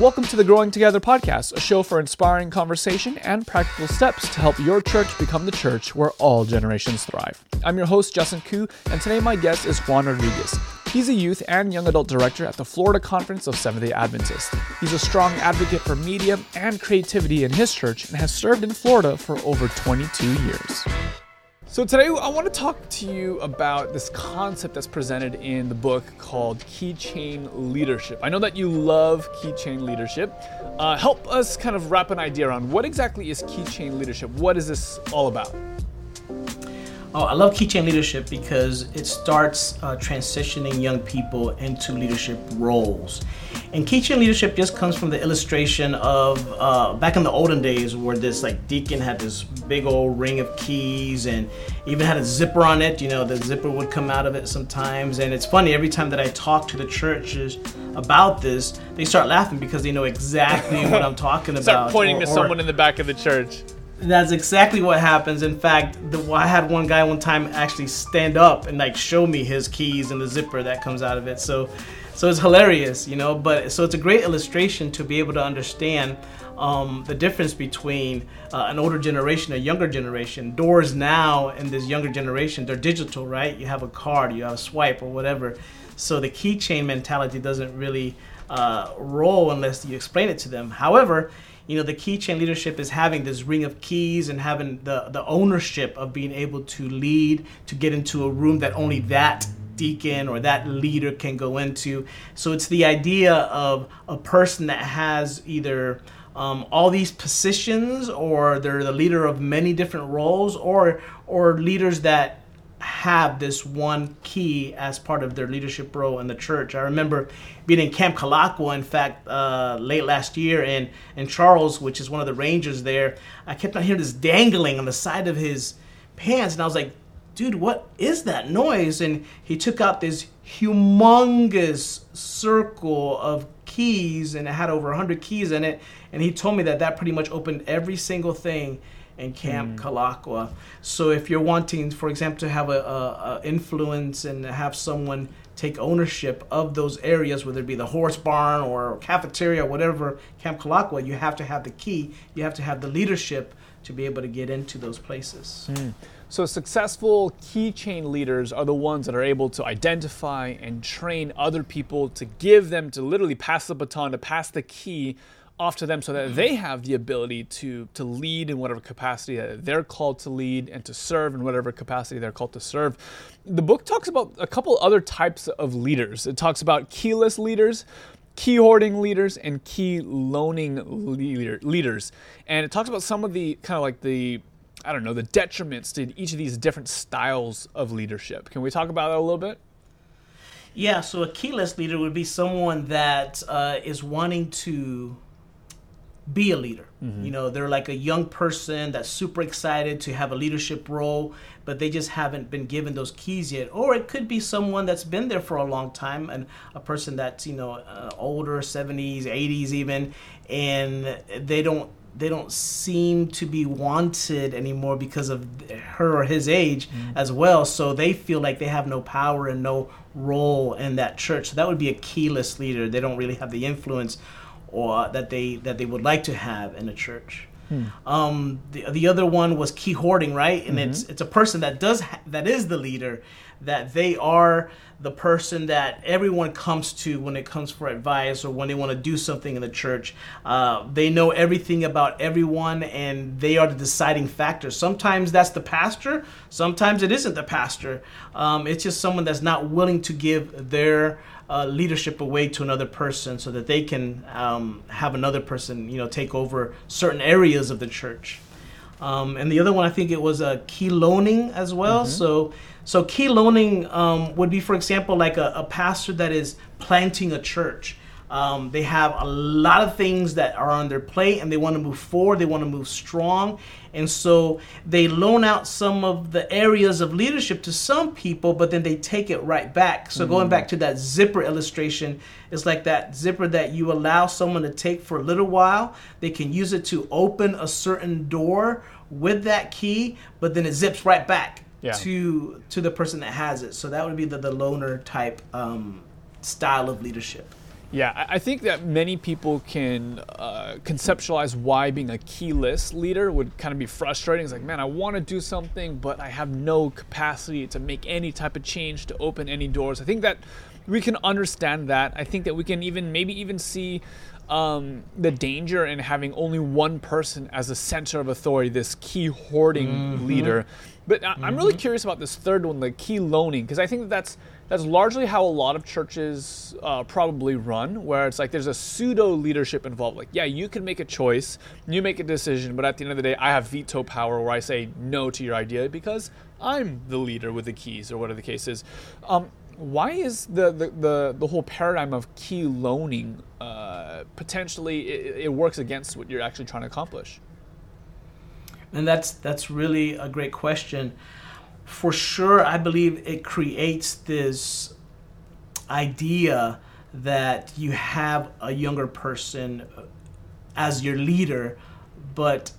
Welcome to the Growing Together podcast, a show for inspiring conversation and practical steps to help your church become the church where all generations thrive. I'm your host, Justin Koo, and today my guest is Juan Rodriguez. He's a youth and young adult director at the Florida Conference of Seventh-day Adventists. He's a strong advocate for medium and creativity in his church and has served in Florida for over 22 years. So today I want to talk to you about this concept that's presented in the book called Keychain Leadership. I know that you love Keychain Leadership. Help us kind of wrap an idea around what exactly is Keychain Leadership? What is this all about? Oh, I love Keychain Leadership because it starts transitioning young people into leadership roles. And Keychain Leadership just comes from the illustration of back in the olden days where this like deacon had this big old ring of keys and even had a zipper on it. You know, the zipper would come out of it sometimes. And it's funny, every time that I talk to the churches about this, they start laughing because they know exactly what I'm talking about. Start pointing to someone in the back of the church. That's exactly what happens. In fact, I had one guy one time actually stand up and like show me his keys and the zipper that comes out of it. So it's hilarious, you know, but so it's a great illustration to be able to understand the difference between an older generation, a younger generation. Doors now in this younger generation, they're digital, right? You have a card, you have a swipe or whatever. So the keychain mentality doesn't really roll unless you explain it to them. However, you know, the keychain leadership is having this ring of keys and having the ownership of being able to lead, to get into a room that only that deacon or that leader can go into. So it's the idea of a person that has either all these positions, or they're the leader of many different roles, or leaders that have this one key as part of their leadership role in the church. I remember being in Camp Kulaqua, in fact, late last year, and Charles, which is one of the rangers there, I kept on hearing this dangling on the side of his pants, and I was like, dude, what is that noise? And he took out this humongous circle of keys, and it had over 100 keys in it, and he told me that pretty much opened every single thing in Camp Kulaqua. So if you're wanting, for example, to have a influence and have someone take ownership of those areas, whether it be the horse barn or cafeteria or whatever, Camp Kulaqua, you have to have the key, you have to have the leadership to be able to get into those places. So successful keychain leaders are the ones that are able to identify and train other people to give them, to literally pass the baton, to pass the key off to them so that they have the ability to lead in whatever capacity that they're called to lead and to serve in whatever capacity they're called to serve. The book talks about a couple other types of leaders. It talks about keyless leaders, key hoarding leaders, and key loaning leaders. And it talks about some of the kind of like the detriments to each of these different styles of leadership. Can we talk about that a little bit? Yeah, so a keyless leader would be someone that is wanting to be a leader. You know, they're like a young person that's super excited to have a leadership role, but they just haven't been given those keys yet. Or it could be someone that's been there for a long time, and a person that's, you know, older, 70s, 80s even, and they don't seem to be wanted anymore because of her or his age as well. So they feel like they have no power and no role in that church. So that would be a keyless leader. They don't really have the influence or that they would like to have in a church. The other one was key hoarding, right? And it's a person that is the leader, that they are the person that everyone comes to when it comes for advice or when they want to do something in the church. They know everything about everyone, and they are the deciding factor. Sometimes that's the pastor, sometimes it isn't the pastor. It's just someone that's not willing to give their leadership away to another person so that they can have another person, you know, take over certain areas of the church. And the other one, I think it was a key loaning as well. So key loaning would be, for example, like a pastor that is planting a church. They have a lot of things that are on their plate, and they want to move forward, they want to move strong, and so they loan out some of the areas of leadership to some people, but then they take it right back. So going back to that zipper illustration, it's like that zipper that you allow someone to take for a little while. They can use it to open a certain door with that key, but then it zips right back to the person that has it. So that would be the loaner type style of leadership. Yeah, I think that many people can conceptualize why being a keyless leader would kind of be frustrating. It's like, man, I want to do something, but I have no capacity to make any type of change, to open any doors. I think that we can understand that. I think that we can even see the danger in having only one person as a center of authority, this key hoarding leader. But I'm really curious about this third one, the key loaning, because I think that's largely how a lot of churches probably run, where it's like there's a pseudo leadership involved. Like, yeah, you can make a choice, you make a decision, but at the end of the day, I have veto power where I say no to your idea because I'm the leader with the keys or whatever the case is. Why is the whole paradigm of key loaning potentially it works against what you're actually trying to accomplish? And that's really a great question. For sure, I believe it creates this idea that you have a younger person as your leader, but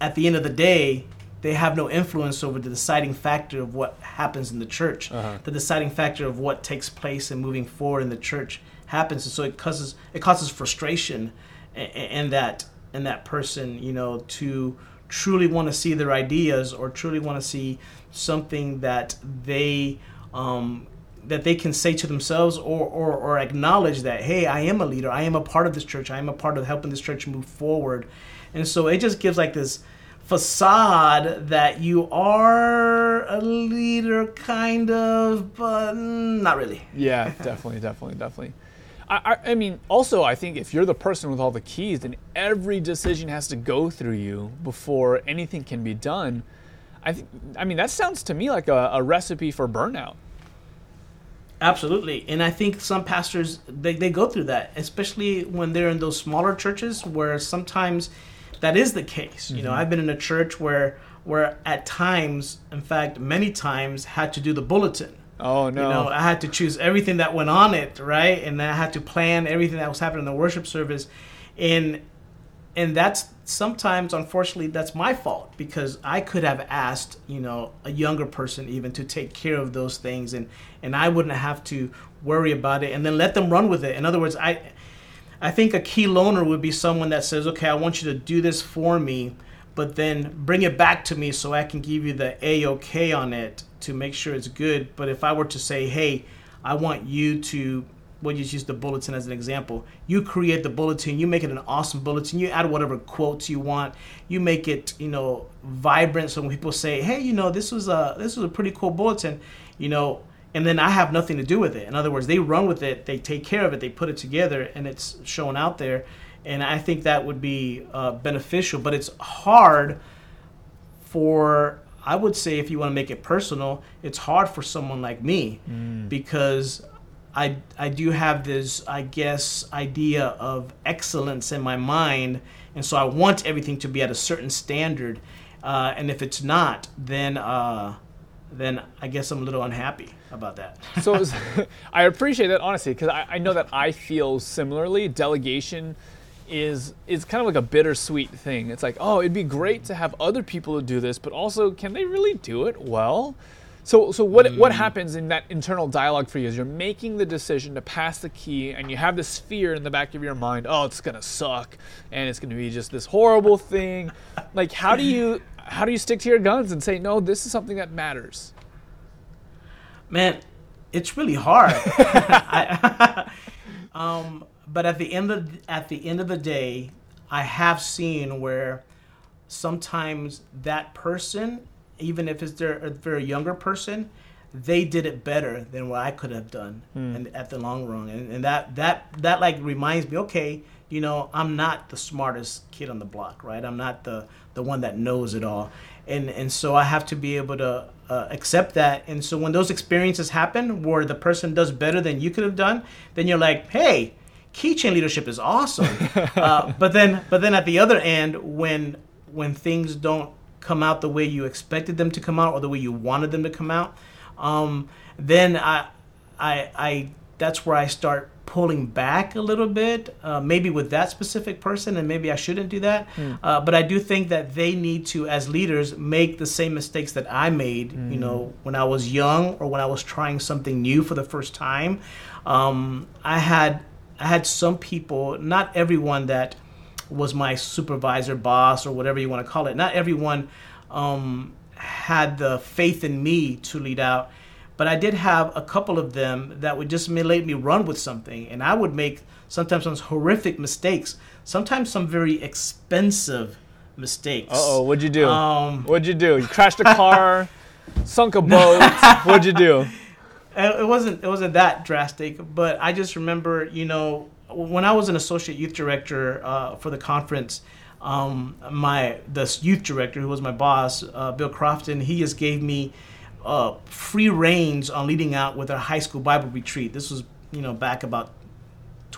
at the end of the day, they have no influence over the deciding factor of what happens in the church. The deciding factor of what takes place and moving forward in the church happens, and so it causes frustration in that person, you know, to truly want to see their ideas or truly want to see something that they can say to themselves or acknowledge that, hey, I am a leader, I am a part of this church, I am a part of helping this church move forward. And so it just gives like this facade that you are a leader, kind of, but not really. Yeah, definitely. I mean, also, I think if you're the person with all the keys, then every decision has to go through you before anything can be done. I mean, that sounds to me like a recipe for burnout. Absolutely, and I think some pastors, they go through that, especially when they're in those smaller churches where sometimes that is the case. You know, I've been in a church where at times, in fact, many times, had to do the bulletin. Oh, no. You know, I had to choose everything that went on it, right? And I had to plan everything that was happening in the worship service. And that's sometimes, unfortunately, that's my fault, because I could have asked, you know, a younger person even to take care of those things, and I wouldn't have to worry about it and then let them run with it. In other words, I think a key loaner would be someone that says, okay, I want you to do this for me, but then bring it back to me so I can give you the A-OK on it to make sure it's good. But if I were to say, hey, I want you to, well, you just use the bulletin as an example. You create the bulletin, you make it an awesome bulletin, you add whatever quotes you want, you make it, you know, vibrant. So when people say, hey, you know, this was a pretty cool bulletin, you know, and then I have nothing to do with it. In other words, they run with it, they take care of it, they put it together, and it's shown out there. And I think that would be beneficial. But it's hard for, I would say, if you want to make it personal, it's hard for someone like me because I do have this, I guess, idea of excellence in my mind. And so I want everything to be at a certain standard. And if it's not, then I guess I'm a little unhappy about that. So I appreciate that honesty, because I know that I feel similarly. Delegation is kind of like a bittersweet thing. It's like, oh, it'd be great to have other people to do this, but also, can they really do it well? So what happens in that internal dialogue for you is you're making the decision to pass the key, and you have this fear in the back of your mind, oh, it's going to suck, and it's going to be just this horrible thing. Like, how do you stick to your guns and say, no, this is something that matters? Man, it's really hard. But at the end of the day, I have seen where sometimes that person, even if it's a very younger person, they did it better than what I could have done and at the long run. And that like reminds me, okay, you know, I'm not the smartest kid on the block, right? I'm not the one that knows it all. And so I have to be able to accept that. And so when those experiences happen where the person does better than you could have done, then you're like, hey, keychain leadership is awesome. But then at the other end, when things don't come out the way you expected them to come out or the way you wanted them to come out, then I that's where I start pulling back a little bit, maybe with that specific person, and maybe I shouldn't do that. But I do think that they need to, as leaders, make the same mistakes that I made, you know, when I was young or when I was trying something new for the first time. I had I had some people, not everyone that was my supervisor, boss, or whatever you want to call it, not everyone had the faith in me to lead out. But I did have a couple of them that would just let me run with something. And I would make sometimes some horrific mistakes, sometimes some very expensive mistakes. Uh-oh, what'd you do? What'd you do? You crashed a car, sunk a boat. What'd you do? It wasn't that drastic, but I just remember, you know, when I was an associate youth director for the conference, the youth director, who was my boss, Bill Crofton, he just gave me free reins on leading out with our high school Bible retreat. This was, you know, back about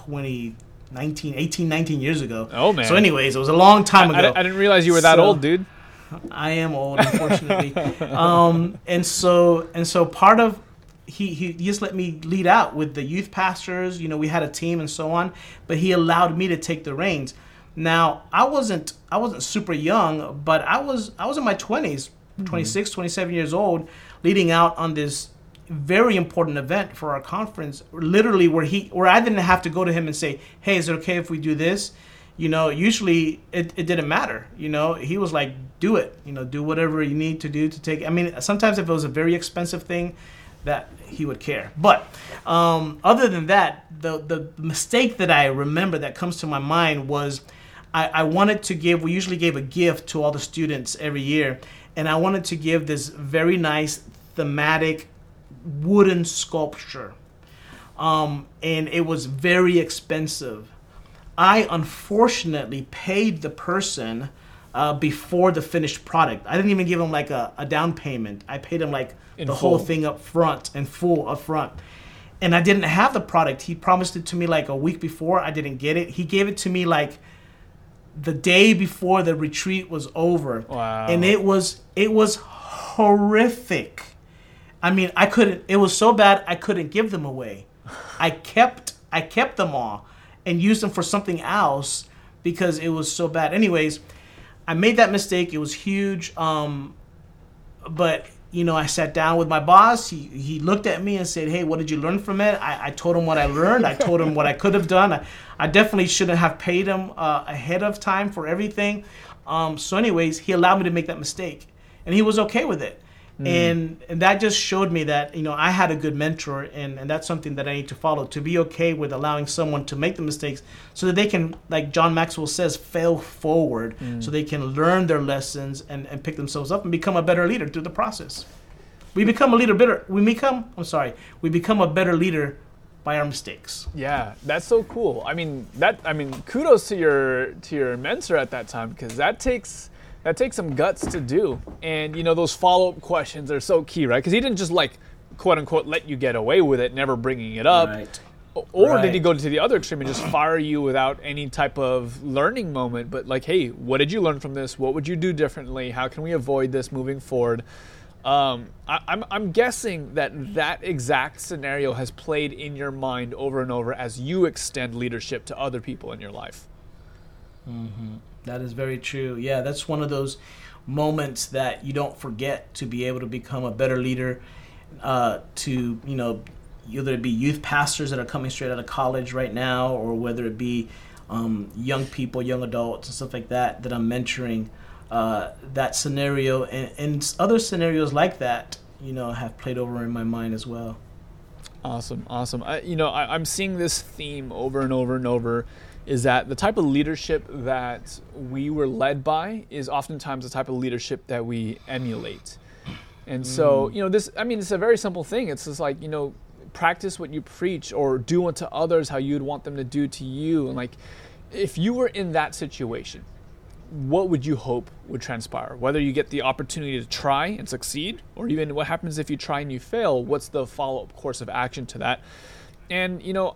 19 years ago. Oh, man. So anyways, it was a long time ago. I didn't realize you were that old, dude. I am old, unfortunately. And so part of, he just let me lead out with the youth pastors. You know, we had a team and so on, but he allowed me to take the reins. Now, I wasn't super young, but I was in my 20s, 26, 27 years old, leading out on this very important event for our conference, literally where I didn't have to go to him and say, hey, is it okay if we do this? You know, usually it didn't matter. You know, he was like, do it, you know, do whatever you need to do to take. I mean, sometimes if it was a very expensive thing, that he would care. But other than that, the mistake that I remember that comes to my mind was I wanted to give, we usually gave a gift to all the students every year, and I wanted to give this very nice thematic wooden sculpture. And it was very expensive. I unfortunately paid the person before the finished product. I didn't even give him like a down payment. I paid him like whole thing up front, in full up front. And I didn't have the product. He promised it to me like a week before. I didn't get it. He gave it to me like the day before the retreat was over. Wow. And it was horrific. I mean, it was so bad I couldn't give them away. I kept them all and used them for something else because it was so bad. Anyways, I made that mistake. It was huge. But, you know, I sat down with my boss. He looked at me and said, hey, what did you learn from it? I told him what I learned. I told him what I could have done. I definitely shouldn't have paid him ahead of time for everything. So anyways, he allowed me to make that mistake. And he was okay with it. Mm. And that just showed me that, you know, I had a good mentor. And that's something that I need to follow, to be okay with allowing someone to make the mistakes so that they can, like John Maxwell says, fail forward, so they can learn their lessons and pick themselves up and become a better leader through the process. We become a better leader by our mistakes. Yeah, that's so cool. I mean, kudos to your mentor at that time, because that takes some guts to do. And, you know, those follow-up questions are so key, right? Because he didn't just, like, quote-unquote, let you get away with it, never bringing it up. Right. Or did he go to the other extreme and just fire you without any type of learning moment? But, like, hey, what did you learn from this? What would you do differently? How can we avoid this moving forward? I'm guessing that exact scenario has played in your mind over and over as you extend leadership to other people in your life. Mm-hmm. That is very true. Yeah, that's one of those moments that you don't forget, to be able to become a better leader, to, you know, either it be youth pastors that are coming straight out of college right now, or whether it be young people, young adults and stuff like that I'm mentoring. That scenario and other scenarios like that, you know, have played over in my mind as well. Awesome. I'm seeing this theme over and over and over, is that the type of leadership that we were led by is oftentimes the type of leadership that we emulate. And so, you know, this, I mean, it's a very simple thing. It's just like, you know, practice what you preach, or do unto others how you'd want them to do to you. And like, if you were in that situation, what would you hope would transpire? Whether you get the opportunity to try and succeed, or even what happens if you try and you fail, what's the follow-up course of action to that? And, you know,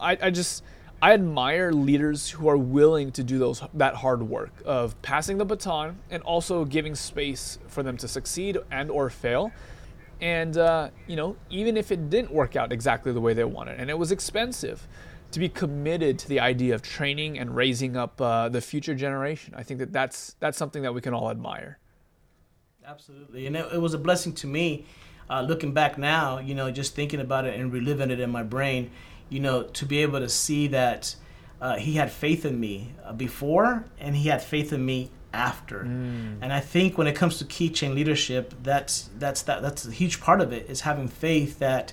I admire leaders who are willing to do that hard work of passing the baton and also giving space for them to succeed and or fail. And, you know, even if it didn't work out exactly the way they wanted and it was expensive, to be committed to the idea of training and raising up the future generation. I think that that's something that we can all admire. Absolutely. And it was a blessing to me, looking back now, you know, just thinking about it and reliving it in my brain, you know, to be able to see that He had faith in me before, and he had faith in me after. And I think when it comes to keychain leadership, that's a huge part of it, is having faith that,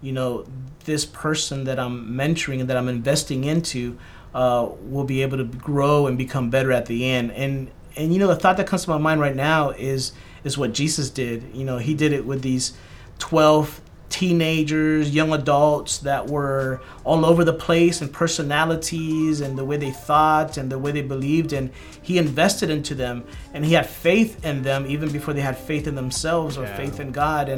you know, this person that I'm mentoring and that I'm investing into will be able to grow and become better at the end. And you know, the thought that comes to my mind right now is what Jesus did. You know, he did it with these 12 teenagers, young adults that were all over the place in personalities and the way they thought and the way they believed, and he invested into them, and he had faith in them even before they had faith in themselves or faith in God,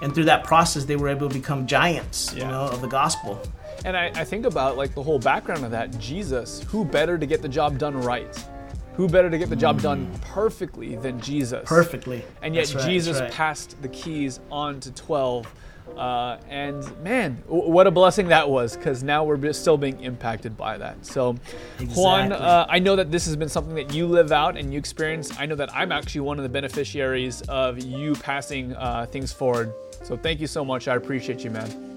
and through that process they were able to become giants, you know, of the gospel. And I think about like the whole background of that. Jesus, who better to get the job done right? Who better to get the job done perfectly than Jesus? Perfectly. And yet Jesus passed the keys on to 12. And man, what a blessing that was, because now we're still being impacted by that. So, Juan, I know that this has been something that you live out and you experience. I know that I'm actually one of the beneficiaries of you passing things forward. So thank you so much. I appreciate you, man.